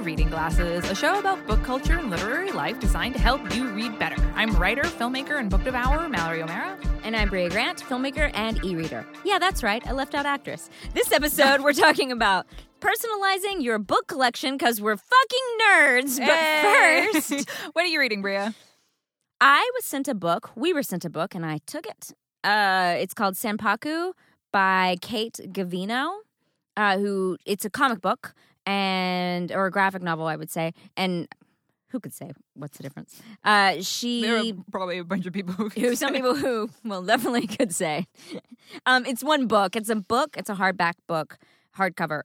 to Reading Glasses, a show about book culture and literary life designed to help you read better. I'm writer, filmmaker, and book devourer Mallory O'Mara. And I'm Brea Grant, filmmaker and e-reader. Yeah, that's right, I left out actress. This episode, we're talking about personalizing your book collection because we're fucking nerds. But first... What are you reading, Brea? We were sent a book, and I took it. It's called Sanpaku by Kate Gavino, who, it's a comic book, or a graphic novel, I would say, and... Who could say? What's the difference? There are probably a bunch of people who definitely could say. It's one book. It's a book. It's a hardback book, hardcover.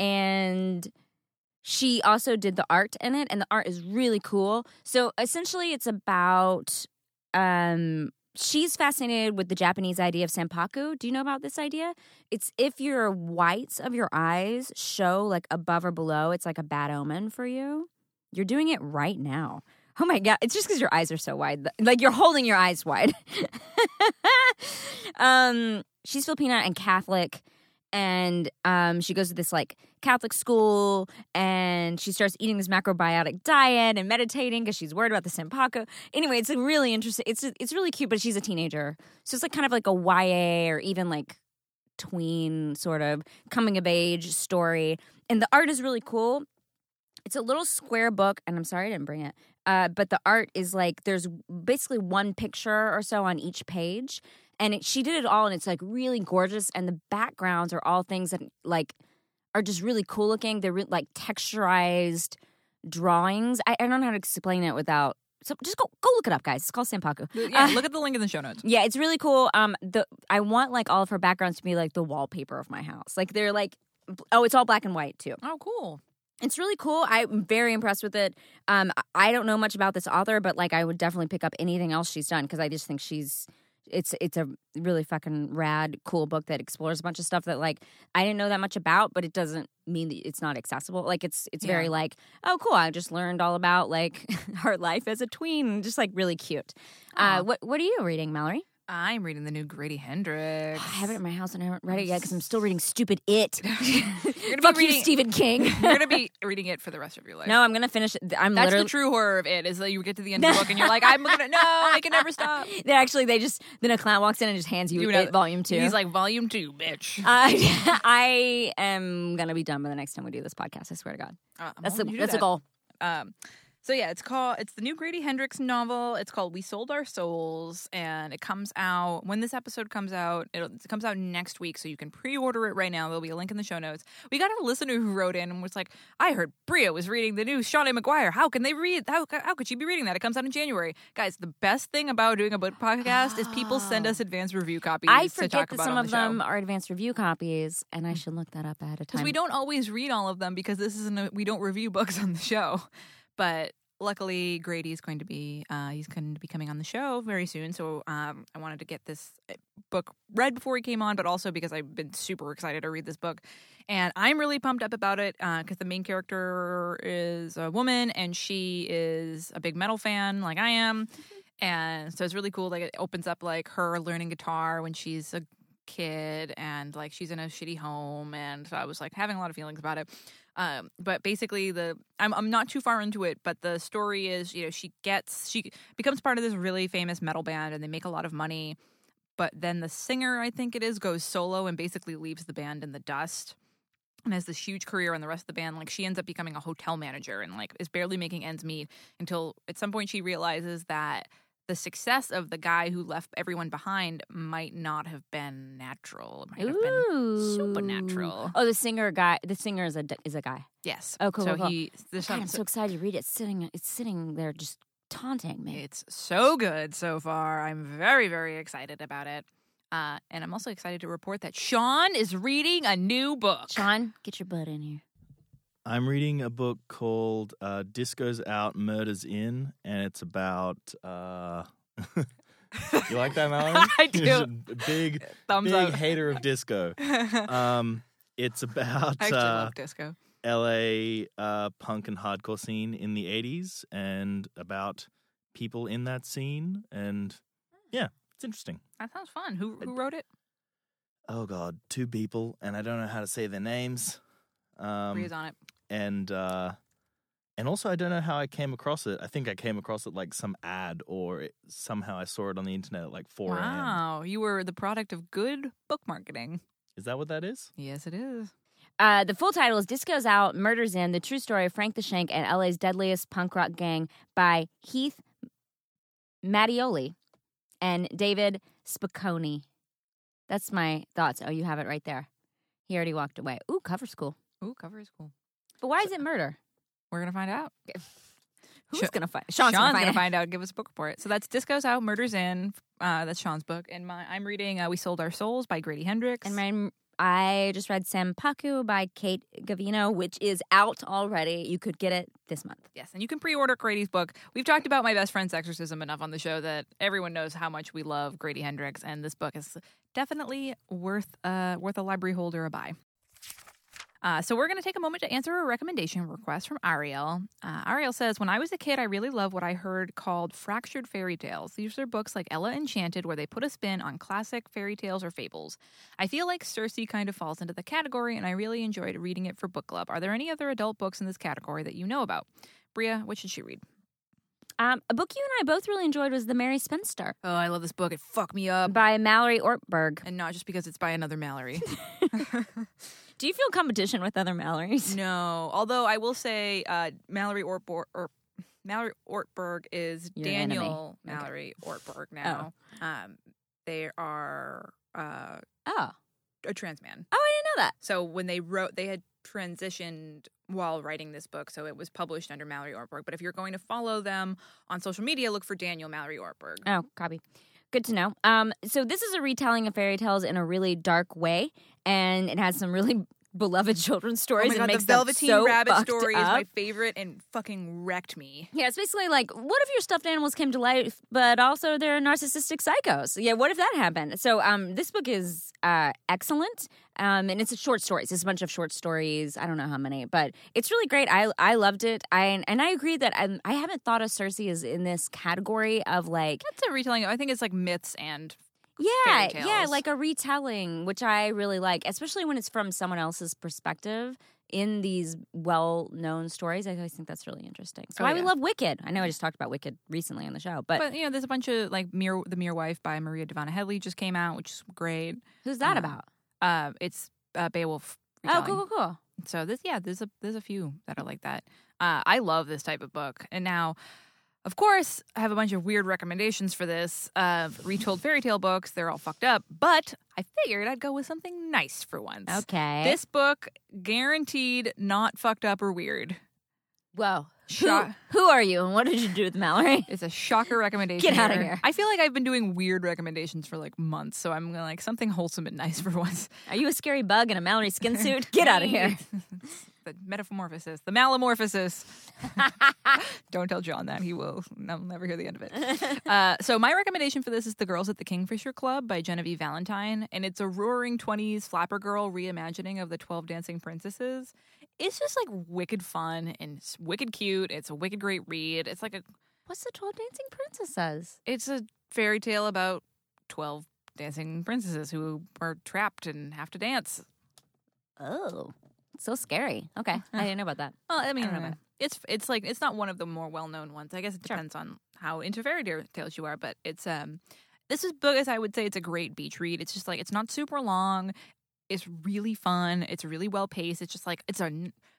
And she also did the art in it, and the art is really cool. So essentially it's about she's fascinated with the Japanese idea of Sanpaku. Do you know about this idea? It's if your whites of your eyes show like above or below, it's like a bad omen for you. You're doing it right now. Oh, my God. It's just because your eyes are so wide. Like, you're holding your eyes wide. She's Filipina and Catholic, and she goes to this, like, Catholic school, and she starts eating this macrobiotic diet and meditating because she's worried about the Sanpaku. Anyway, it's really interesting. It's really cute, but she's a teenager. So it's, like, kind of like a YA or even, like, tween sort of coming-of-age story. And the art is really cool. It's a little square book, and I'm sorry I didn't bring it, but the art is like, there's basically one picture or so on each page, and she did it all, and it's like really gorgeous, and the backgrounds are all things that like are just really cool looking. They're like texturized drawings. I don't know how to explain it without, so just go look it up, guys. It's called Sanpaku. Yeah, look at the link in the show notes. Yeah, it's really cool. I want like all of her backgrounds to be like the wallpaper of my house. Like they're like, oh, it's all black and white too. Oh, cool. It's really cool. I'm very impressed with it. I don't know much about this author, but like I would definitely pick up anything else she's done because I just think it's a really fucking rad, cool book that explores a bunch of stuff that like I didn't know that much about, but it doesn't mean that it's not accessible. Like it's very like, oh cool, I just learned all about like her life as a tween, just like really cute. What are you reading, Mallory? I'm reading the new Grady Hendrix. I have it at my house and I haven't read it yet because I'm still reading stupid It. Fuck you, Stephen King. You're going to be reading it for the rest of your life. No, I'm going to finish it. That's literally... the true horror of It is that you get to the end of the book and you're like, I can never stop. Then a clown walks in and just hands you It Volume 2. He's like, Volume 2, bitch. I am going to be done by the next time we do this podcast, I swear to God. That's the goal. So yeah, it's the new Grady Hendrix novel. It's called We Sold Our Souls, and it comes out when this episode comes out. It comes out next week, so you can pre-order it right now. There'll be a link in the show notes. We got a listener who wrote in and was like, "I heard Brea was reading the new Seanan McGuire. How can they read? How could she be reading that? It comes out in January, guys." The best thing about doing a book podcast is people send us advanced review copies. I forget to talk that about some of them are advanced review copies, and I should look that up ahead of time. Because we don't always read all of them because we don't review books on the show. But luckily, Grady is going to be coming on the show very soon. So I wanted to get this book read before he came on, but also because I've been super excited to read this book. And I'm really pumped up about it because the main character is a woman and she is a big metal fan like I am. And so it's really cool. Like it opens up like her learning guitar when she's a kid and like she's in a shitty home. And so I was like having a lot of feelings about it. But basically I'm not too far into it, but the story is, you know, she becomes part of this really famous metal band and they make a lot of money, but then the singer, I think it is, goes solo and basically leaves the band in the dust and has this huge career on the rest of the band. Like she ends up becoming a hotel manager and like is barely making ends meet until at some point she realizes that the success of the guy who left everyone behind might not have been natural. It might have been supernatural. Oh, the singer is a guy. Yes. Oh, cool. So cool. I'm so excited to read it. It's sitting there just taunting me. It's so good so far. I'm very, very excited about it. And I'm also excited to report that Sean is reading a new book. Sean, get your butt in here. I'm reading a book called Disco's Out, Murder's In, and it's about... you like that, Mallory? I do. Big hater of disco. It's about... I actually love disco. L.A. Punk and hardcore scene in the 80s and about people in that scene. And, yeah, it's interesting. That sounds fun. Who wrote it? Oh, God, two people, and I don't know how to say their names. Brea's on it. And also, I don't know how I came across it. I think I came across it like some ad, or somehow I saw it on the internet at like 4 a.m. Wow, you were the product of good book marketing. Is that what that is? Yes, it is. The full title is Disco's Out, Murder's In, The True Story of Frank the Shank and LA's Deadliest Punk Rock Gang by Heath Mattioli and David Spacone. That's my thoughts. Oh, you have it right there. He already walked away. Ooh, cover's cool. Ooh, cover is cool. But why is it murder? We're going to find out. Who's going to find out? Sean's going to find out. Give us a book report. So that's Disco's Out, Murder's In. That's Sean's book. And I'm reading We Sold Our Souls by Grady Hendrix. And I just read Sanpaku by Kate Gavino, which is out already. You could get it this month. Yes, and you can pre-order Grady's book. We've talked about My Best Friend's Exorcism enough on the show that everyone knows how much we love Grady Hendrix. And this book is definitely worth a library holder a buy. So we're going to take a moment to answer a recommendation request from Ariel. Ariel says, when I was a kid, I really loved what I heard called fractured fairy tales. These are books like Ella Enchanted where they put a spin on classic fairy tales or fables. I feel like Circe kind of falls into the category, and I really enjoyed reading it for book club. Are there any other adult books in this category that you know about? Brea, what should she read? A book you and I both really enjoyed was The Merry Spinster. Oh, I love this book. It fucked me up. By Mallory Ortberg. And not just because it's by another Mallory. Do you feel competition with other Mallorys? No. Although I will say Mallory Ortberg is your Daniel enemy. Mallory Ortberg now. Oh. They are a trans man. Oh, I didn't know that. So when they wrote, they had transitioned while writing this book, so it was published under Mallory Ortberg. But if you're going to follow them on social media, look for Daniel Mallory Ortberg. Oh, copy. Good to know. So this is a retelling of fairy tales in a really dark way, and it has some really beloved children's stories. Oh my God, the Velveteen Rabbit story is my favorite and fucking wrecked me. Yeah, it's basically like, what if your stuffed animals came to life, but also they're narcissistic psychos? Yeah, what if that happened? So this book is excellent, and it's a short story. It's just a bunch of short stories. I don't know how many, but it's really great. I loved it. And I agree that I haven't thought of Circe as in this category of like... That's a retelling. I think it's like myths and... Yeah, like a retelling, which I really like, especially when it's from someone else's perspective in these well-known stories. I always think that's really interesting. So I would love Wicked. I know I just talked about Wicked recently on the show, but you know, there's a bunch of like The Mere Wife by Maria Devana Headley just came out, which is great. Who's that about? It's Beowulf. Retelling. Oh, cool. So there's a few that are like that. I love this type of book, and now. Of course, I have a bunch of weird recommendations for this of retold fairy tale books. They're all fucked up, but I figured I'd go with something nice for once. Okay. This book, guaranteed not fucked up or weird. Whoa. Who are you and what did you do with Mallory? It's a shocker recommendation. Get out of here. I feel like I've been doing weird recommendations for like months, so I'm like something wholesome and nice for once. Are you a scary bug in a Mallory skin suit? Get out of here. The metamorphosis, the malomorphosis. Don't tell John that. I'll never hear the end of it. So my recommendation for this is The Girls at the Kingfisher Club by Genevieve Valentine. And it's a roaring 20s flapper girl reimagining of the 12 Dancing Princesses. It's just like wicked fun and wicked cute. It's a wicked great read. It's like what's the 12 Dancing Princesses? It's a fairy tale about 12 dancing princesses who are trapped and have to dance. Oh. So scary. Okay. I didn't know about that. Well, I mean, it's like, it's not one of the more well-known ones. I guess it depends on how into fairy tales you are, but it's, this is book as I would say it's a great beach read. It's just like, it's not super long. It's really fun. It's really well-paced. It's just like, it's a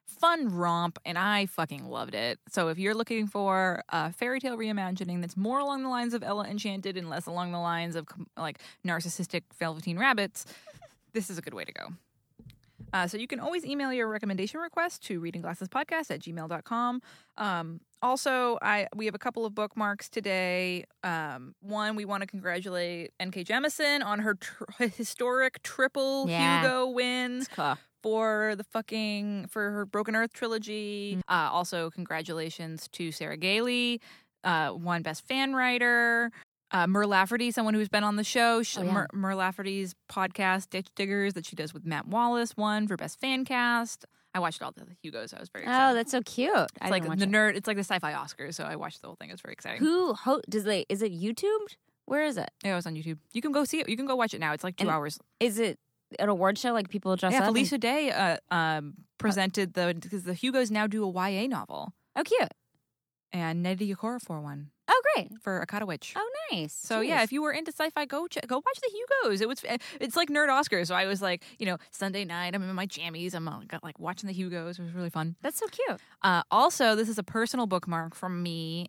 fun romp, and I fucking loved it. So if you're looking for a fairy tale reimagining that's more along the lines of Ella Enchanted and less along the lines of like narcissistic Velveteen Rabbits, this is a good way to go. So you can always email your recommendation request to readingglassespodcast@gmail.com. Also, we have a couple of bookmarks today. One, we want to congratulate N.K. Jemisin on her historic triple Hugo win for her Broken Earth trilogy. Mm-hmm. Also, congratulations to Sarah Gailey, won Best Fan Writer. Mer Lafferty, someone who's been on the show. Mer Lafferty's podcast, Ditch Diggers, that she does with Matt Wallace, won for Best Fan Cast. I watched all the Hugos. I was very excited. Oh, that's so cute. It's like the nerd. It's like the sci-fi Oscars, so I watched the whole thing. It was very exciting. Is it YouTubed? Where is it? Yeah, it was on YouTube. You can go see it. You can go watch it now. It's like 2 hours. Is it an award show, like people dress up? Felicia Day presented because the Hugos now do a YA novel. Oh, cute. And Nettie Okora for one. Oh, great. For Akata Witch. Oh, nice. So, Jeez. Yeah, if you were into sci-fi, go watch the Hugos. It's like Nerd Oscars. So I was like, Sunday night, I'm in my jammies. I'm like watching the Hugos. It was really fun. That's so cute. Also, this is a personal bookmark from me.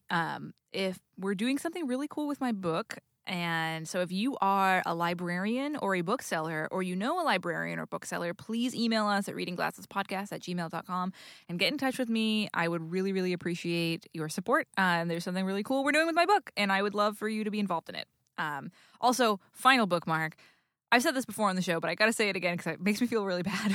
If we're doing something really cool with my book, and so if you are a librarian or a bookseller, or you know a librarian or bookseller, please email us at readingglassespodcast@gmail.com and get in touch with me. I would really, really appreciate your support. And there's something really cool we're doing with my book, and I would love for you to be involved in it. Also, final bookmark. I've said this before on the show, but I got to say it again because it makes me feel really bad.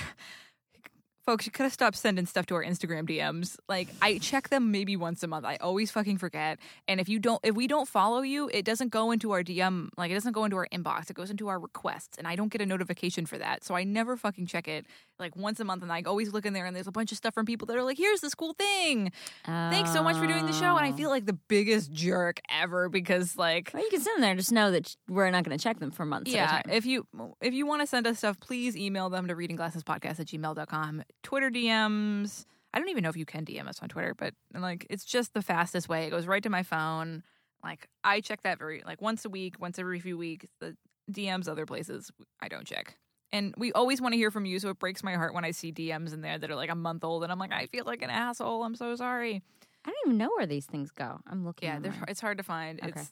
Folks, you could have stopped sending stuff to our Instagram DMs. Like, I check them maybe once a month. I always fucking forget. And if we don't follow you, it doesn't go into our DM. Like, it doesn't go into our inbox. It goes into our requests. And I don't get a notification for that. So I never fucking check it. Like, once a month. And I always look in there and there's a bunch of stuff from people that are like, here's this cool thing. Oh. Thanks so much for doing the show. And I feel like the biggest jerk ever because, like. Well, you can send them there and just know that we're not going to check them for months. Yeah. At a time. If you want to send us stuff, please email them to readingglassespodcast@gmail.com. Twitter DMs. I don't even know if you can DM us on Twitter, but like it's just the fastest way. It goes right to my phone. Like I check that once a week, once every few weeks. The DMs other places I don't check. And we always want to hear from you, so it breaks my heart when I see DMs in there that are like a month old and I'm like, I feel like an asshole. I'm so sorry. I don't even know where these things go. I'm looking. Yeah, it's hard to find. Okay. It's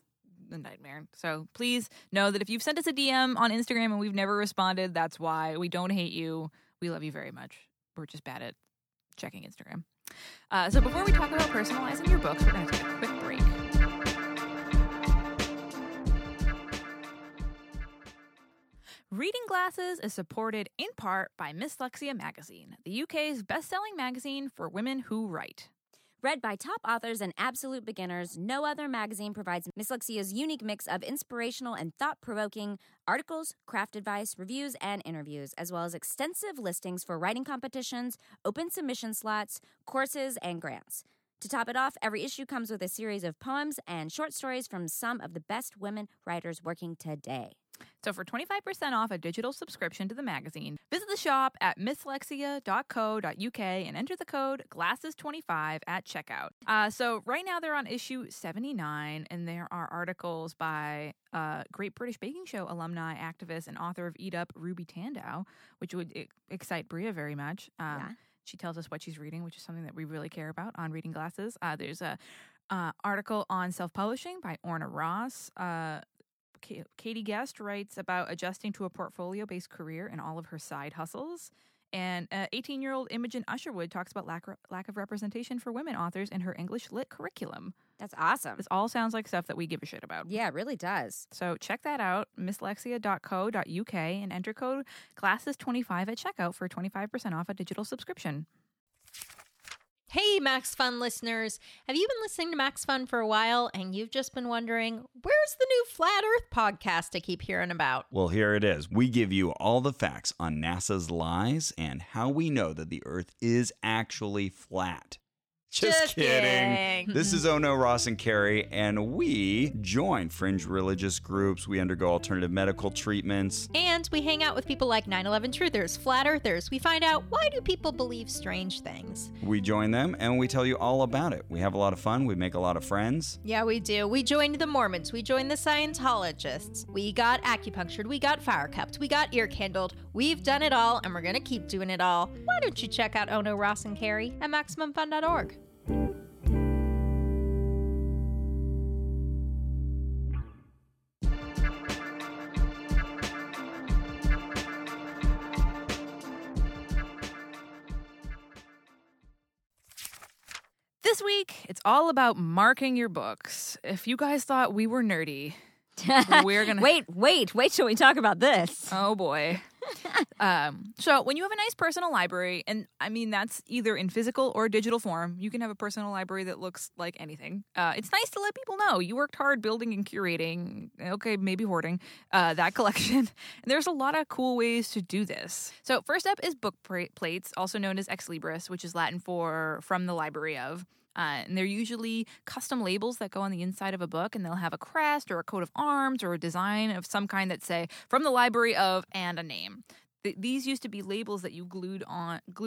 a nightmare. So please know that if you've sent us a DM on Instagram and we've never responded, that's why. We don't hate you. We love you very much. We're just bad at checking Instagram. So before we talk about personalizing your books, we're going to take a quick break. Reading Glasses is supported in part by Mislexia Magazine, the UK's best-selling magazine for women who write. Read by top authors and absolute beginners, no other magazine provides Mislexia's unique mix of inspirational and thought-provoking articles, craft advice, reviews, and interviews, as well as extensive listings for writing competitions, open submission slots, courses, and grants. To top it off, every issue comes with a series of poems and short stories from some of the best women writers working today. So for 25% off a digital subscription to the magazine, visit the shop at mislexia.co.uk and enter the code GLASSES25 at checkout. So right now they're on issue 79, and there are articles by Great British Baking Show alumni, activist, and author of Eat Up, Ruby Tandow, which would excite Brea very much. Yeah. She tells us what she's reading, which is something that we really care about on Reading Glasses. There's a article on self-publishing by Orna Ross. Katie Guest writes about adjusting to a portfolio-based career and all of her side hustles. And 18-year-old Imogen Usherwood talks about lack of representation for women authors in her English Lit curriculum. That's awesome. This all sounds like stuff that we give a shit about. Yeah, it really does. So check that out, mislexia.co.uk, and enter code GLASSES25 at checkout for 25% off a digital subscription. Hey, Max Fun listeners. Have you been listening to Max Fun for a while and you've just been wondering, where's the new Flat Earth podcast I keep hearing about? Well, here it is. We give you all the facts on NASA's lies and how we know that the Earth is actually flat. Just kidding. This is Ono, Ross, and Carrie, and we join fringe religious groups. We undergo alternative medical treatments. And we hang out with people like 9/11 truthers, flat earthers. We find out, why do people believe strange things? We join them, and we tell you all about it. We have a lot of fun. We make a lot of friends. Yeah, we do. We joined the Mormons. We joined the Scientologists. We got acupunctured. We got fire cupped. We got ear candled. We've done it all, and we're going to keep doing it all. Why don't you check out Ono, Ross, and Carrie at MaximumFun.org? This week, it's all about marking your books. If you guys thought we were nerdy, we're gonna wait till we talk about this. Oh boy. So when you have a nice personal library, and I mean that's either in physical or digital form, you can have a personal library that looks like anything. It's nice to let people know you worked hard building and curating, okay, maybe hoarding, that collection. And there's a lot of cool ways to do this. So first up is book plates, also known as ex libris, which is Latin for from the library of. And they're usually custom labels that go on the inside of a book, and they'll have a crest or a coat of arms or a design of some kind that say, from the library of, and a name. These used to be labels that you glued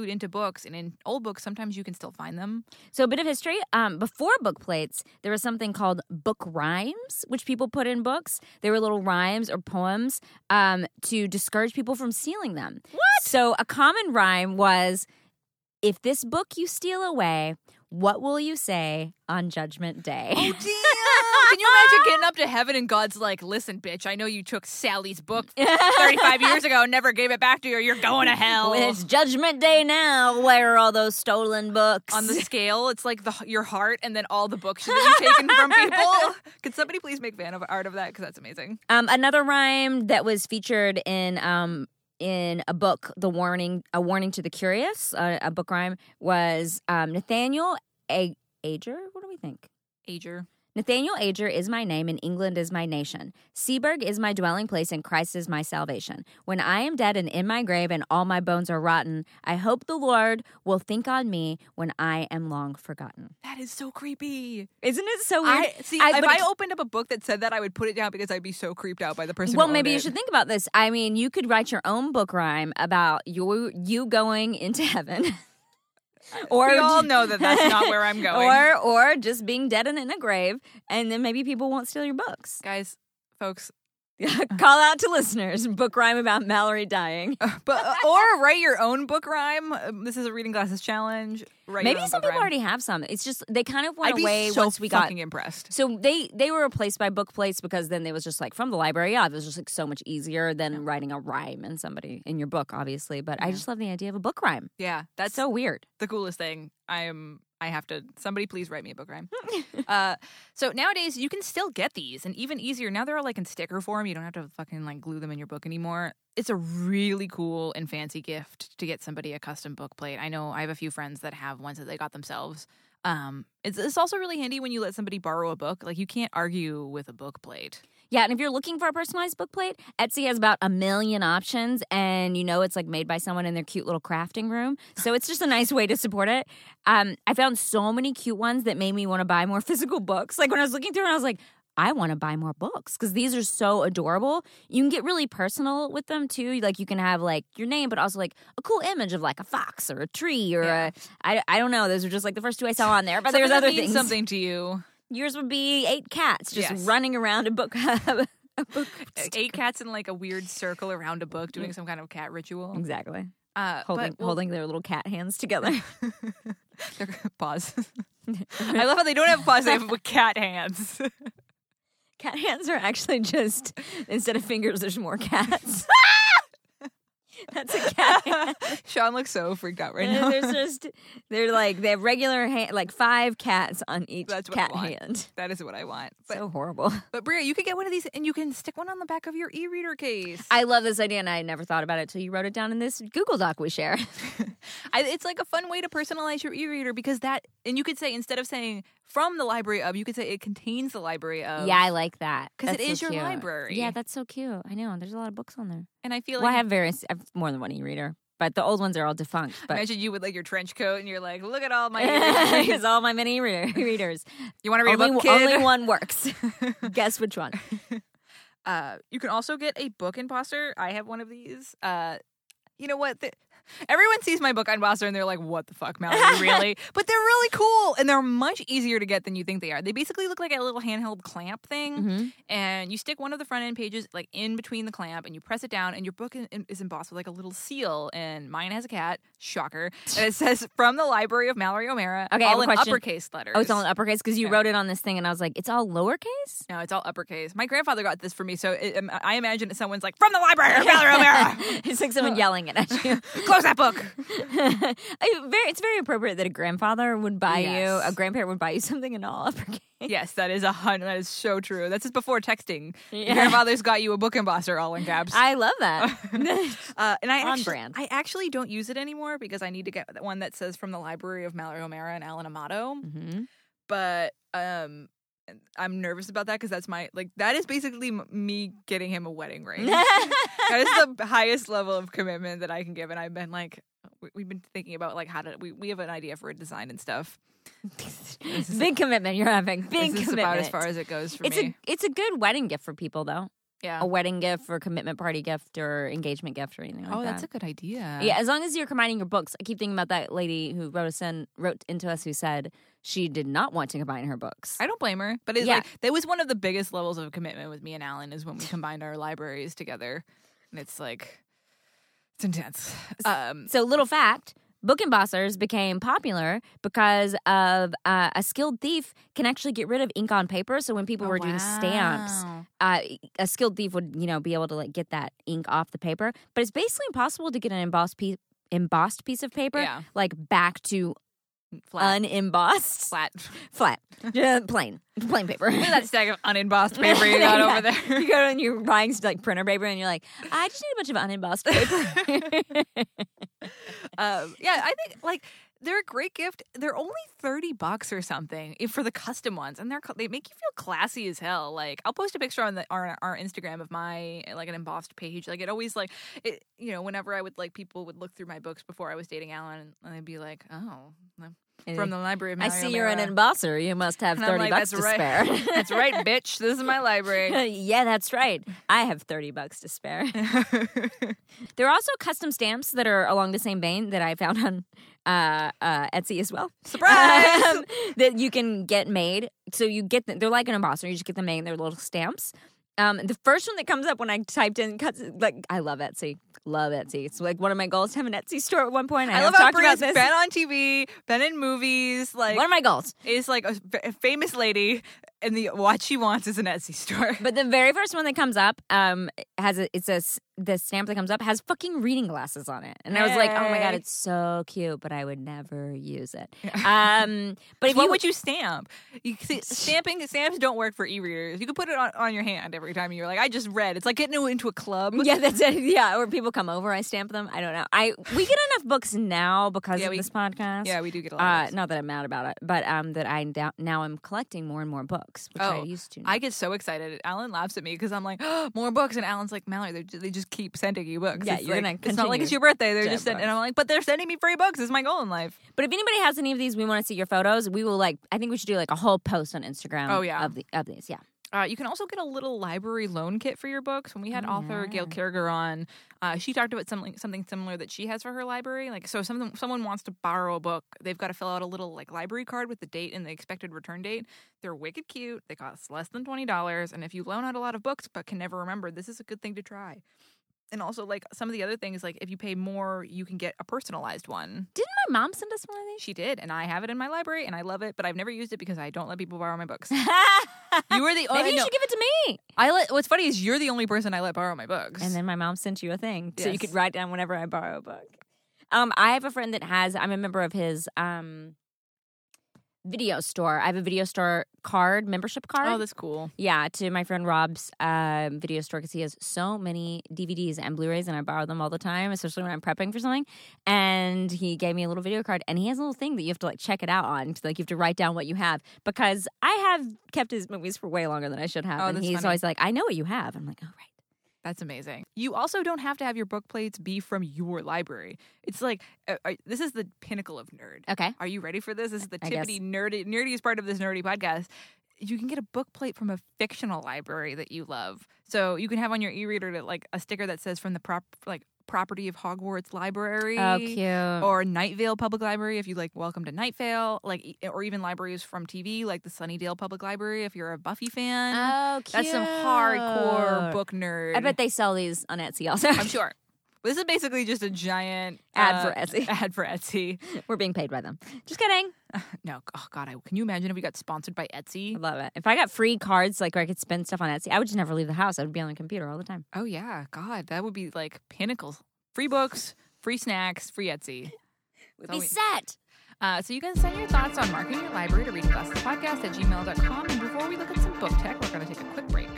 into books, and in old books, sometimes you can still find them. So a bit of history. Before book plates, there was something called book rhymes, which people put in books. They were little rhymes or poems to discourage people from stealing them. What? So a common rhyme was, if this book you steal away, what will you say on Judgment Day? Oh, damn. Can you imagine getting up to heaven and God's like, listen, bitch, I know you took Sally's book 35 years ago and never gave it back to you, or you're going to hell. It's Judgment Day now. Where are all those stolen books? On the scale, it's like your heart and then all the books that you've taken from people. Could somebody please make fan art of that? Because that's amazing. Another rhyme that was featured in a book, A Warning to the Curious, a book rhyme, was Nathaniel Ager. What do we think? Ager. Nathaniel Ager is my name, and England is my nation. Seaburg is my dwelling place, and Christ is my salvation. When I am dead and in my grave, and all my bones are rotten, I hope the Lord will think on me when I am long forgotten. That is so creepy. Isn't it so weird? If I opened up a book that said that, I would put it down because I'd be so creeped out by the person. Well, maybe you should think about this. I mean, you could write your own book rhyme about you going into heaven. Or we all know that that's not where I'm going. Or just being dead and in a grave, and then maybe people won't steal your books. Guys, folks. Call out to listeners. Book rhyme about Mallory dying. Or write your own book rhyme. This is a Reading Glasses challenge. Maybe some people already have some. It's just they kind of went away once we got. I'd be so fucking impressed. So they were replaced by book plates because then it was just like from the library. Yeah, it was just like so much easier than writing a rhyme in your book, obviously. But I just love the idea of a book rhyme. Yeah, that's so weird. The coolest thing. Somebody please write me a book rhyme. So nowadays you can still get these, and even easier. Now they're all like in sticker form. You don't have to fucking like glue them in your book anymore. It's a really cool and fancy gift to get somebody a custom book plate. I know I have a few friends that have ones that they got themselves. It's also really handy when you let somebody borrow a book. Like you can't argue with a book plate. Yeah, and if you're looking for a personalized book plate, Etsy has about 1 million options, and you know it's like made by someone in their cute little crafting room. So it's just a nice way to support it. I found so many cute ones that made me want to buy more physical books. Like when I was looking through it, I was like, I want to buy more books because these are so adorable. You can get really personal with them too. Like you can have like your name, but also like a cool image of like a fox or a tree or I don't know. Those are just like the first two I saw on there, but there's other things. Something to you. Yours would be 8 cats just running around a book. 8 cats in like a weird circle around a book doing some kind of cat ritual. Exactly. Holding their little cat hands together. Paws. I love how they don't have paws, they have cat hands. Cat hands are actually just, instead of fingers, there's more cats. That's a cat hand. Sean looks so freaked out right now. They have regular hand, like 5 cats on each cat hand. That is what I want. But, so horrible. But Brea, you could get one of these and you can stick one on the back of your e-reader case. I love this idea and I never thought about it until you wrote it down in this Google Doc we share. It's like a fun way to personalize your e-reader because you could say, instead of saying from the library of, you could say it contains the library of. Yeah, I like that. Because it is so your library. Yeah, that's so cute. I know. There's a lot of books on there. And I feel like... Well, I have more than one e-reader, but the old ones are all defunct. But imagine you with like your trench coat and you're like, look at all my e-readers. Here's all my mini readers. You want to read a book, kid? Only one works. Guess which one. You can also get a book imposter. I have one of these. You know what? Everyone sees my book imposter and they're like, what the fuck, Mallory, really? But they're really cool and they're much easier to get than you think they are. They basically look like a little handheld clamp thing, and you stick one of the front end pages like in between the clamp and you press it down and your book is embossed with like a little seal, and mine has a cat, shocker, and it says from the library of Mallory O'Mara, all in uppercase letters. Oh, it's all in uppercase because you wrote it on this thing and I was like, it's all lowercase? No, it's all uppercase. My grandfather got this for me, so I imagine someone's like, from the library of Mallory O'Mara. It's like someone yelling it at you. Close that book. It's very appropriate that a grandfather would buy you, a grandparent would buy you something in all uppercase. Yes, that is that is so true. That's just before texting. Yeah. Your grandfather's got you a book embosser all in caps. I love that. I actually don't use it anymore because I need to get one that says from the library of Mallory O'Mara and Alan Amato. Mm-hmm. But I'm nervous about that because that's that is basically me getting him a wedding ring. That is the highest level of commitment that I can give, and I've been we've been thinking about how to. We have an idea for a design and stuff. Big commitment you're having. Big commitment. About as far as it goes for me. It's a good wedding gift for people though. a wedding gift or commitment party gift or engagement gift or anything like that. Oh, that's a good idea. Yeah, as long as you're combining your books. I keep thinking about that lady who wrote into us who said she did not want to combine her books. I don't blame her. But it's like, that was one of the biggest levels of commitment with me and Alan is when we combined our libraries together. And it's like, it's intense. So little fact. Book embossers became popular because of a skilled thief can actually get rid of ink on paper. So when people were doing stamps, a skilled thief would, be able to like get that ink off the paper. But it's basically impossible to get an embossed piece of paper like back to unembossed. Flat. Plain paper. Look at that stack of unembossed paper you got over there. You go and you're buying like printer paper and you're like, I just need a bunch of unembossed paper. I think like they're a great gift. They're only $30 or something for the custom ones, and they make you feel classy as hell. Like I'll post a picture on our Instagram of my like an embossed page. Like it always like it. Whenever I would like people would look through my books before I was dating Alan, and they'd be like, oh. From the library of Mallory O'Mara. I see you're an embosser. You must have $30 to spare. That's right, bitch. This is my library. Yeah, that's right. I have $30 to spare. There are also custom stamps that are along the same vein that I found on Etsy as well. Surprise! That you can get made. So you get them. They're like an embosser. You just get them made. They're little stamps. The first one that comes up when I typed in I love Etsy. Love Etsy. It's like one of my goals to have an Etsy store at one point. I love how Brea's been on TV, been in movies. Like one of my goals is like a famous lady, and what she wants is an Etsy store. But the very first one that comes up the stamp that comes up has fucking reading glasses on it, and I was like, oh my god, it's so cute, but I would never use it. But if what would you stamp? You see, stamps don't work for e-readers. You could put it on your hand every time you're like, I just read. It's like getting into a club. Yeah, that's it. Yeah, or people come over, I stamp them. I don't know. We get enough books now because of this podcast. Yeah, we do get a lot. Not that I'm mad about it, but that now I'm collecting more and more books, which I used to. I get so excited. Alan laughs at me because I'm like, oh, more books, and Alan's like, Mallory, they just keep sending you books. Yeah, it's not like it's your birthday. They're just sending, and I'm like, but they're sending me free books. It's my goal in life. But if anybody has any of these, we want to see your photos. We will I think we should do a whole post on Instagram. Oh yeah, of these. Yeah. You can also get a little library loan kit for your books. When we had author Gail Kirger on, she talked about something similar that she has for her library. Like, so someone wants to borrow a book, they've got to fill out a little library card with the date and the expected return date. They're wicked cute. They cost less than $20. And if you loan out a lot of books but can never remember, this is a good thing to try. And also, some of the other things, if you pay more, you can get a personalized one. Didn't my mom send us one of these? She did, and I have it in my library, and I love it, but I've never used it because I don't let people borrow my books. You were the only. Maybe you should give it to me. What's funny is you're the only person I let borrow my books. And then my mom sent you a thing, so you could write down whenever I borrow a book. I have a friend that has. I'm a member of his video store. I have a video store card, membership card. Oh, that's cool. Yeah, to my friend Rob's video store because he has so many DVDs and Blu-rays, and I borrow them all the time, especially when I'm prepping for something. And he gave me a little video card, and he has a little thing that you have to check it out on. You have to write down what you have, because I have kept his movies for way longer than I should have. Oh, and he's funny. Always like, I know what you have. I'm like, oh, right. That's amazing. You also don't have to have your book plates be from your library. It's this is the pinnacle of nerd. Okay. Are you ready for this? This is the nerdiest part of this nerdy podcast. You can get a book plate from a fictional library that you love. So you can have on your e-reader a sticker that says from the property of Hogwarts Library. Oh, cute. Or Night Vale Public Library if you welcome to Night Vale, or even libraries from TV like the Sunnydale Public Library if you're a Buffy fan. Oh, cute. That's some hardcore book nerd. I bet they sell these on Etsy also. I'm sure. This is basically just a giant ad for Etsy. We're being paid by them. Just kidding. No. Oh, God. Can you imagine if we got sponsored by Etsy? I love it. If I got free cards where I could spend stuff on Etsy, I would just never leave the house. I would be on the computer all the time. Oh, yeah. God. That would be pinnacles. Free books, free snacks, free Etsy. We'd be set. So you can send your thoughts on marketing your library to readingglassespodcast at gmail.com. And before we look at some book tech, we're going to take a quick break.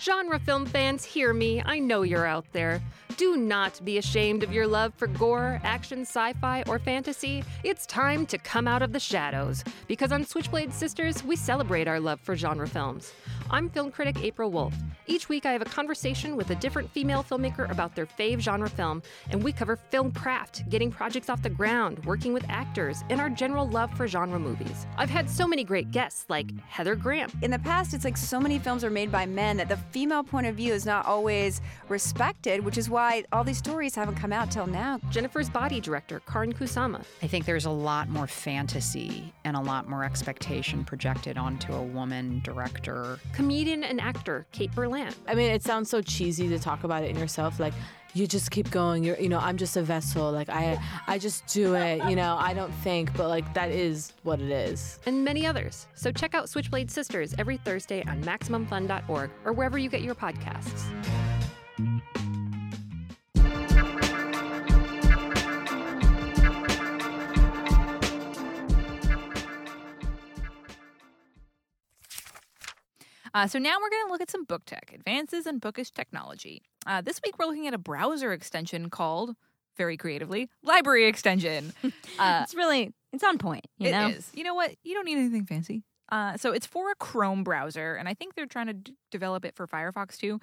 Genre film fans, hear me. I know you're out there. Do not be ashamed of your love for gore, action, sci-fi, or fantasy. It's time to come out of the shadows, because on Switchblade Sisters, we celebrate our love for genre films. I'm film critic April Wolf. Each week, I have a conversation with a different female filmmaker about their fave genre film, and we cover film craft, getting projects off the ground, working with actors, and our general love for genre movies. I've had so many great guests, like Heather Graham. In the past, it's like so many films are made by men that the female point of view is not always respected, which is why all these stories haven't come out till now. Jennifer's Body director, Karin Kusama. I think there's a lot more fantasy and a lot more expectation projected onto a woman director. Comedian and actor, Kate Berlant. I mean, it sounds so cheesy to talk about it in yourself, like, you just keep going, I'm just a vessel, like, I just do it, I don't think, but, like, that is what it is. And many others. So check out Switchblade Sisters every Thursday on MaximumFun.org or wherever you get your podcasts. So now we're going to look at some book tech, advances in bookish technology. This week we're looking at a browser extension called, very creatively, Library Extension. It's on point, you know? It is. You know what? You don't need anything fancy. So it's for a Chrome browser, and I think they're trying to develop it for Firefox too.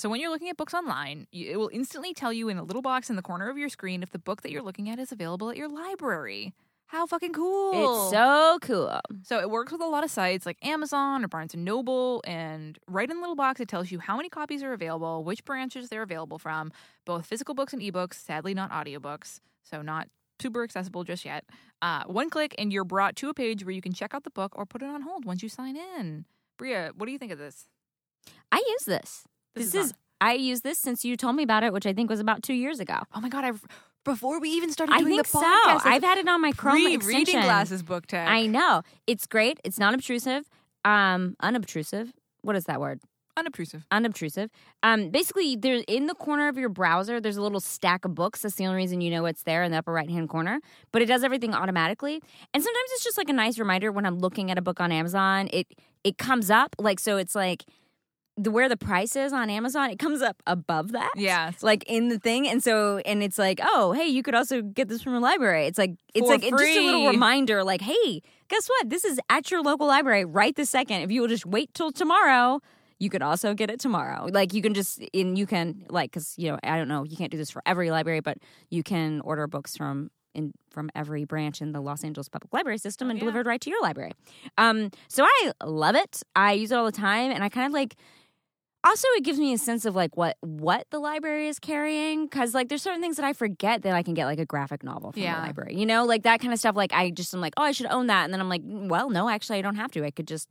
So when you're looking at books online, it will instantly tell you in a little box in the corner of your screen if the book that you're looking at is available at your library. How fucking cool. It's so cool. So it works with a lot of sites like Amazon or Barnes & Noble, and right in the little box it tells you how many copies are available, which branches they're available from, both physical books and ebooks, sadly not audiobooks, so not super accessible just yet. One click and you're brought to a page where you can check out the book or put it on hold once you sign in. Brea, what do you think of this? I use this. I use this since you told me about it, which I think was about 2 years ago. Oh my God, before we even started doing the podcast. I think so. I've had it on my Chrome extension. Reading Glasses book tag. I know. It's great. It's not obtrusive. Unobtrusive. What is that word? Unobtrusive. Basically, in the corner of your browser, there's a little stack of books. That's the only reason you know it's there in the upper right-hand corner. But it does everything automatically. And sometimes it's just like a nice reminder when I'm looking at a book on Amazon. It comes up. So it's like... where the price is on Amazon, it comes up above that. Yeah. Like in the thing. And it's like, oh, hey, you could also get this from a library. It's just a little reminder, like, hey, guess what? This is at your local library right this second. If you will just wait till tomorrow, you could also get it tomorrow. Like you can just, and you can like, cause I don't know, you can't do this for every library, but you can order books from every branch in the Los Angeles Public Library System and delivered right to your library. So I love it. I use it all the time. And I kind of like, also, it gives me a sense of, like, what the library is carrying. Because, like, there's certain things that I forget that I can get, like, a graphic novel from the library. Like, that kind of stuff. Like, I just am like, oh, I should own that. And then I'm like, well, no, actually, I don't have to. I could just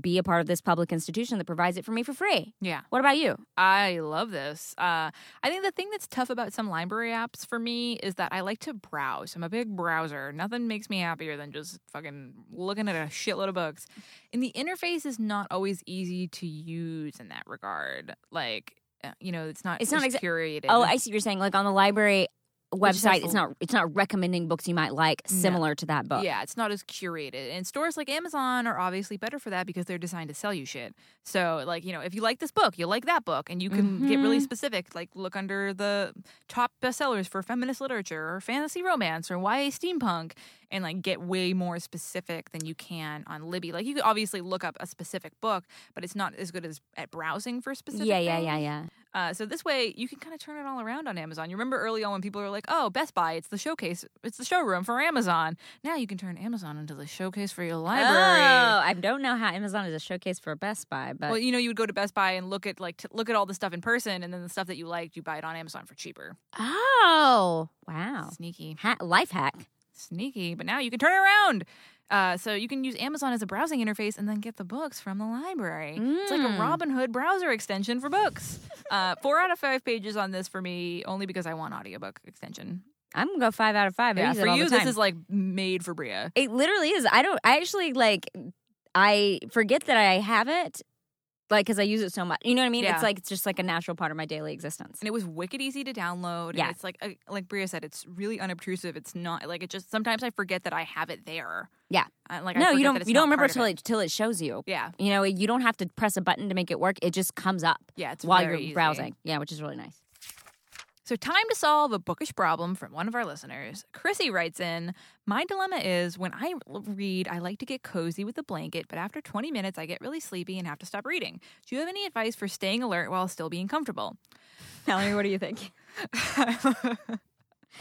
be a part of this public institution that provides it for me for free. Yeah. What about you? I love this. I think the thing that's tough about some library apps for me is that I like to browse. I'm a big browser. Nothing makes me happier than just fucking looking at a shitload of books. And the interface is not always easy to use in that regard. Like, it's not curated. Oh, I see what you're saying. Like on the library website, it's not recommending books you might like similar to that book. Yeah, it's not as curated. And stores like Amazon are obviously better for that because they're designed to sell you shit. So, like, if you like this book, you'll like that book. And you can get really specific, like look under the top bestsellers for feminist literature or fantasy romance or YA steampunk and, like, get way more specific than you can on Libby. Like, you could obviously look up a specific book, but it's not as good as at browsing for specific things. So this way, you can kind of turn it all around on Amazon. You remember early on when people were like, oh, Best Buy, it's the showroom for Amazon. Now you can turn Amazon into the showcase for your library. Oh, I don't know how Amazon is a showcase for Best Buy, but... Well, you would go to Best Buy and look at all the stuff in person, and then the stuff that you liked, you buy it on Amazon for cheaper. Oh, wow. Sneaky. Life hack. Sneaky, but now you can turn it around. So you can use Amazon as a browsing interface and then get the books from the library. It's like a Robinhood browser extension for books. 4 out of 5 pages on this for me, only because I want audiobook extension. I'm going to go 5 out of 5. Yeah, for you, this is like made for Brea. It literally is. I forget that I have it. Like, because I use it so much. You know what I mean? Yeah. It's just like a natural part of my daily existence. And it was wicked easy to download. Yeah. And it's like Brea said, it's really unobtrusive. It's not, like, it just, sometimes I forget that I have it there. Yeah. You don't remember till it shows you. Yeah. You don't have to press a button to make it work. It just comes up. Yeah, it's while you're browsing. Yeah, which is really nice. So time to solve a bookish problem from one of our listeners. Chrissy writes in, my dilemma is when I read, I like to get cozy with a blanket, but after 20 minutes, I get really sleepy and have to stop reading. Do you have any advice for staying alert while still being comfortable? Mallory, what do you think?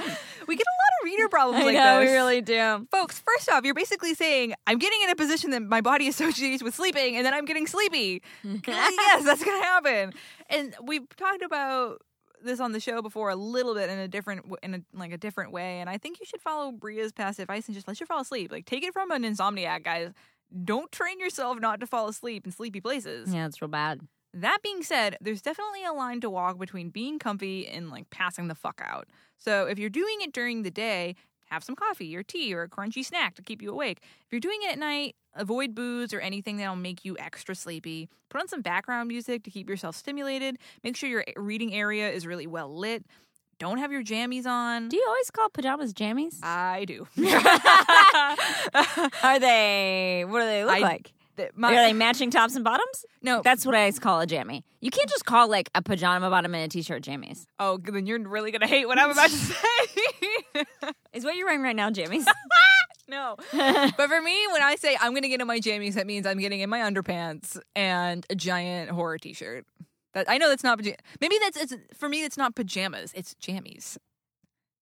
We get a lot of reader problems like that. We really do. Folks, first off, you're basically saying, I'm getting in a position that my body associates with sleeping, and then I'm getting sleepy. Yes, that's going to happen. And we've talked about this on the show before a little bit in a different way, and I think you should follow Brea's past advice and just let you fall asleep. Like, take it from an insomniac, guys. Don't train yourself not to fall asleep in sleepy places. Yeah, it's real bad. That being said, there's definitely a line to walk between being comfy and, like, passing the fuck out. So if you're doing it during the day, have some coffee or tea or a crunchy snack to keep you awake. If you're doing it at night, avoid booze or anything that'll make you extra sleepy. Put on some background music to keep yourself stimulated. Make sure your reading area is really well lit. Don't have your jammies on. Do you always call pajamas jammies? I do. What do they look like? Are they matching tops and bottoms? No. That's what I always call a jammy. You can't just call, like, a pajama bottom and a t-shirt jammies. Oh, then you're really going to hate what I'm about to say. Is what you're wearing right now jammies? No. But for me, when I say I'm going to get in my jammies, that means I'm getting in my underpants and a giant horror t-shirt. I know that's not pajamas. Maybe for me, it's not pajamas. It's jammies.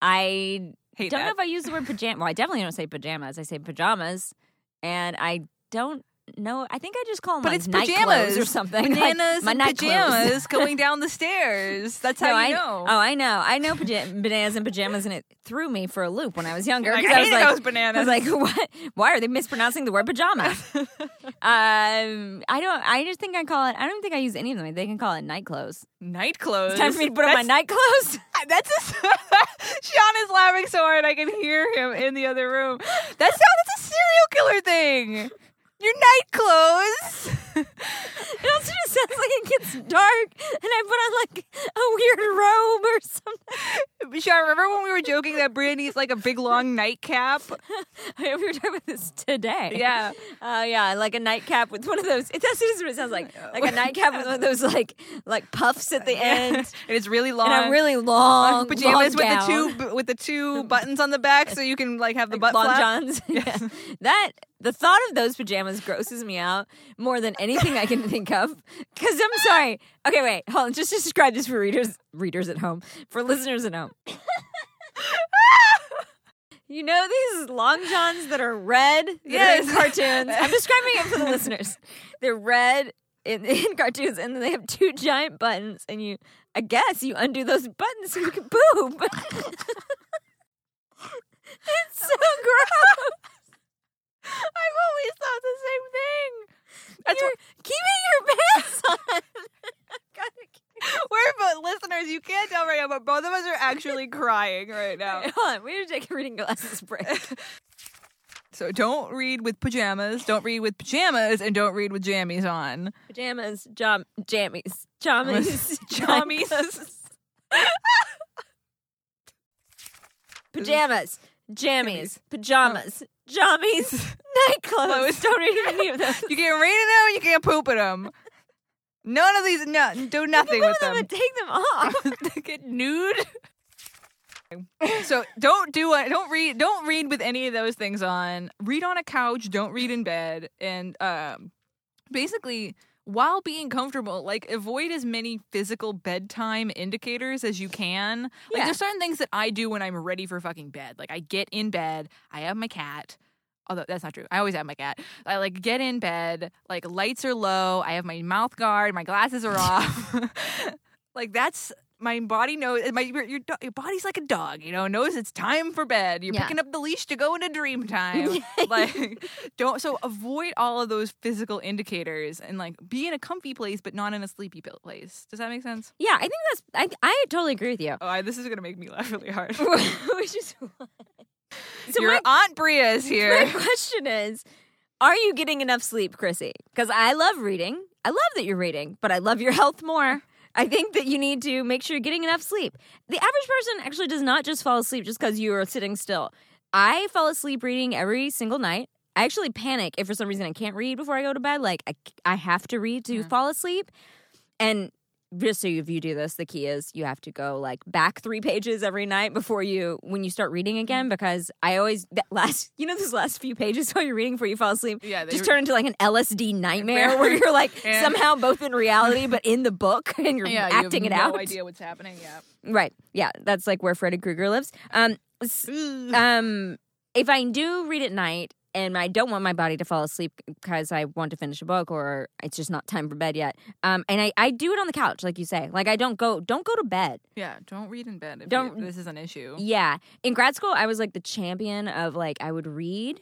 I hate don't know if I use the word pajama. Well, I definitely don't say pajamas. I say pajamas. And I don't. No, I think I just call them, but like, it's pajamas or something. Bananas, like, and pajamas going down the stairs. That's how I know. Oh, I know. I know bananas and pajamas, and it threw me for a loop when I was younger. Like, I hated those bananas. I was like, what? Why are they mispronouncing the word pajama? I just think I call it. I don't think I use any of them. They can call it night clothes. Night clothes. It's time for me to put on my night clothes. Sean is laughing so hard I can hear him in the other room. That's a serial killer thing. Your night clothes. It also just sounds like it gets dark, and I put on, like, a weird robe or something. Sean, remember when we were joking that Brea needs, like, a big, long nightcap? We were talking about this today. Yeah. Yeah, like a nightcap with one of those. That's just what it sounds like. Like a nightcap with one of those, like puffs at the end. And it's really long. And I'm really long pajamas long with the two buttons on the back, so you can, like, have the butt flap. Long Johns. Yes. Yeah. The thought of those pajamas grosses me out more than anything I can think of. Because I'm sorry. Okay, wait. Hold on. Just describe this for readers at home. For listeners at home. You know these Long Johns that are red? Yes. In cartoons. I'm describing it for the listeners. They're red in cartoons, and then they have two giant buttons. And I guess you undo those buttons so you can boob. It's so gross. I've always thought the same thing. Keeping your pants on. We're both listeners. You can't tell right now, but both of us are actually crying right now. Wait, hold on. We need to take a reading glasses break. So don't read with pajamas. Don't read with pajamas, and don't read with jammies on. Pajamas, jammies, jammies, jammies. Pajamas, jammies, pajamas. Jammies, night clothes. Don't read any of those. You can't read them and you can't poop in them. None of these. No, do nothing with them. Take them off. Get nude. So don't read with any of those things on. Read on a couch. Don't read in bed. And basically, while being comfortable, like, avoid as many physical bedtime indicators as you can. Like, there's certain things that I do when I'm ready for fucking bed. Like, I get in bed, I have my cat. Although that's not true. I always have my cat. I, like, get in bed, like, lights are low, I have my mouth guard, my glasses are off. Like, that's my body knows. Your body's like a dog, you know, knows it's time for bed. You're picking up the leash to go into dream time. Like, so avoid all of those physical indicators and, like, be in a comfy place but not in a sleepy place. Does that make sense? Yeah, I think I totally agree with you. Oh, this is going to make me laugh really hard. Which is what? So your Aunt Brea is here. My question is, are you getting enough sleep, Chrissy? Because I love reading. I love that you're reading, but I love your health more. I think that you need to make sure you're getting enough sleep. The average person actually does not just fall asleep just because you are sitting still. I fall asleep reading every single night. I actually panic if for some reason I can't read before I go to bed. Like, I have to read to fall asleep. And just so if you do this, the key is you have to go like back 3 pages every night before when you start reading again, because I always those last few pages while you're reading before you fall asleep turn into like an LSD nightmare where you're like somehow both in reality but in the book and you're acting it out. You have no idea what's happening. Yeah. Right. Yeah. That's like where Freddy Krueger lives. If I do read at night, and I don't want my body to fall asleep because I want to finish a book or it's just not time for bed yet. And I do it on the couch, like you say. Like, I don't go to bed. Yeah, don't read in bed if this is an issue. Yeah. In grad school, I was, like, the champion of, like, I would read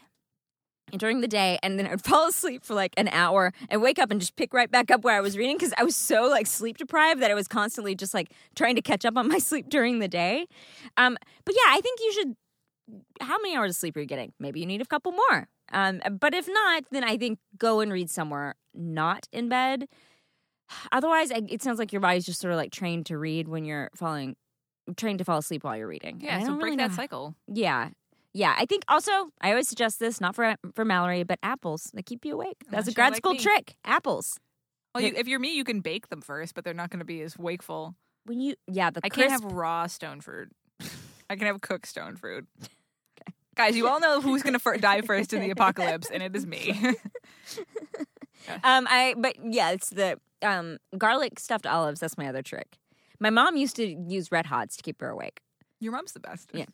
during the day and then I would fall asleep for, like, an hour and wake up and just pick right back up where I was reading because I was so, like, sleep-deprived that I was constantly just, like, trying to catch up on my sleep during the day. But, yeah, I think you should... How many hours of sleep are you getting? Maybe you need a couple more. But if not, then I think go and read somewhere not in bed. Otherwise, it sounds like your body's just sort of like trained to read when you're trained to fall asleep while you're reading. Yeah, so break that cycle. Yeah. Yeah, I think also, I always suggest this, not for Mallory, but apples. They keep you awake. That's a grad school trick. Apples. Well, if you're me, you can bake them first, but they're not going to be as wakeful. I can't have raw stone fruit. I can have cooked stone fruit. Guys, you all know who's going to die first in the apocalypse, and it is me. It's the garlic stuffed olives. That's my other trick. My mom used to use Red Hots to keep her awake. Your mom's the best. Yeah.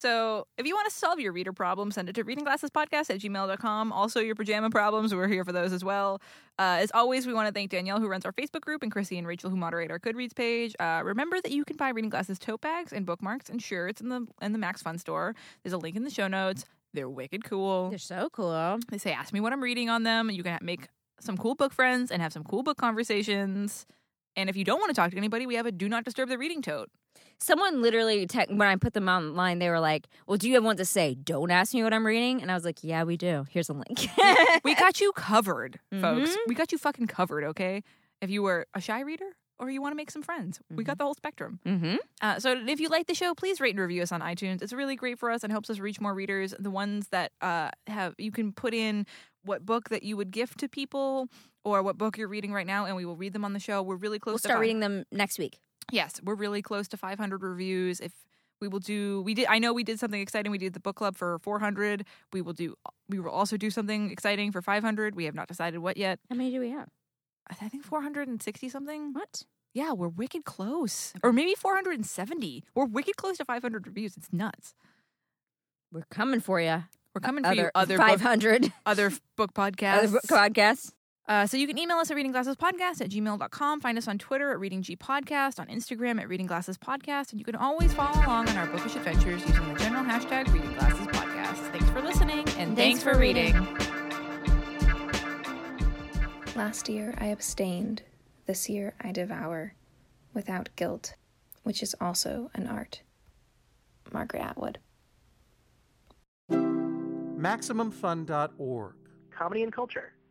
So if you want to solve your reader problem, send it to readingglassespodcast@gmail.com. Also, your pajama problems, we're here for those as well. As always, we want to thank Danielle, who runs our Facebook group, and Chrissy and Rachel, who moderate our Goodreads page. Remember that you can buy Reading Glasses tote bags and bookmarks and shirts in the Max Fun store. There's a link in the show notes. They're wicked cool. They're so cool. They say, ask me what I'm reading on them. You can make some cool book friends and have some cool book conversations. And if you don't want to talk to anybody, we have a Do Not Disturb the Reading tote. Someone literally, when I put them online, they were like, well, do you have one to say, don't ask me what I'm reading? And I was like, yeah, we do. Here's a link. We got you covered, folks. Mm-hmm. We got you fucking covered, okay? If you were a shy reader or you want to make some friends, mm-hmm. we got the whole spectrum. Mm-hmm. So if you like the show, please rate and review us on iTunes. It's really great for us and helps us reach more readers. The ones that you can put in what book that you would gift to people or what book you're reading right now, and we will read them on the show. We're really close to start reading them next week. Yes, we're really close to 500 reviews. I know we did something exciting. We did the book club for 400. We will also do something exciting for 500. We have not decided what yet. How many do we have? I think 460 something. What? Yeah, we're wicked close. Or maybe 470. We're wicked close to 500 reviews. It's nuts. We're coming for you. We're coming for you. Other 500. Other book podcasts. Other book podcasts. So you can email us at readingglassespodcast@gmail.com. Find us on Twitter at readinggpodcast, on Instagram at readingglassespodcast, and you can always follow along on our bookish adventures using the general hashtag readingglassespodcast. Thanks for listening, and thanks for reading. Last year I abstained, this year I devour, without guilt, which is also an art. Margaret Atwood. MaximumFun.org. Comedy and culture.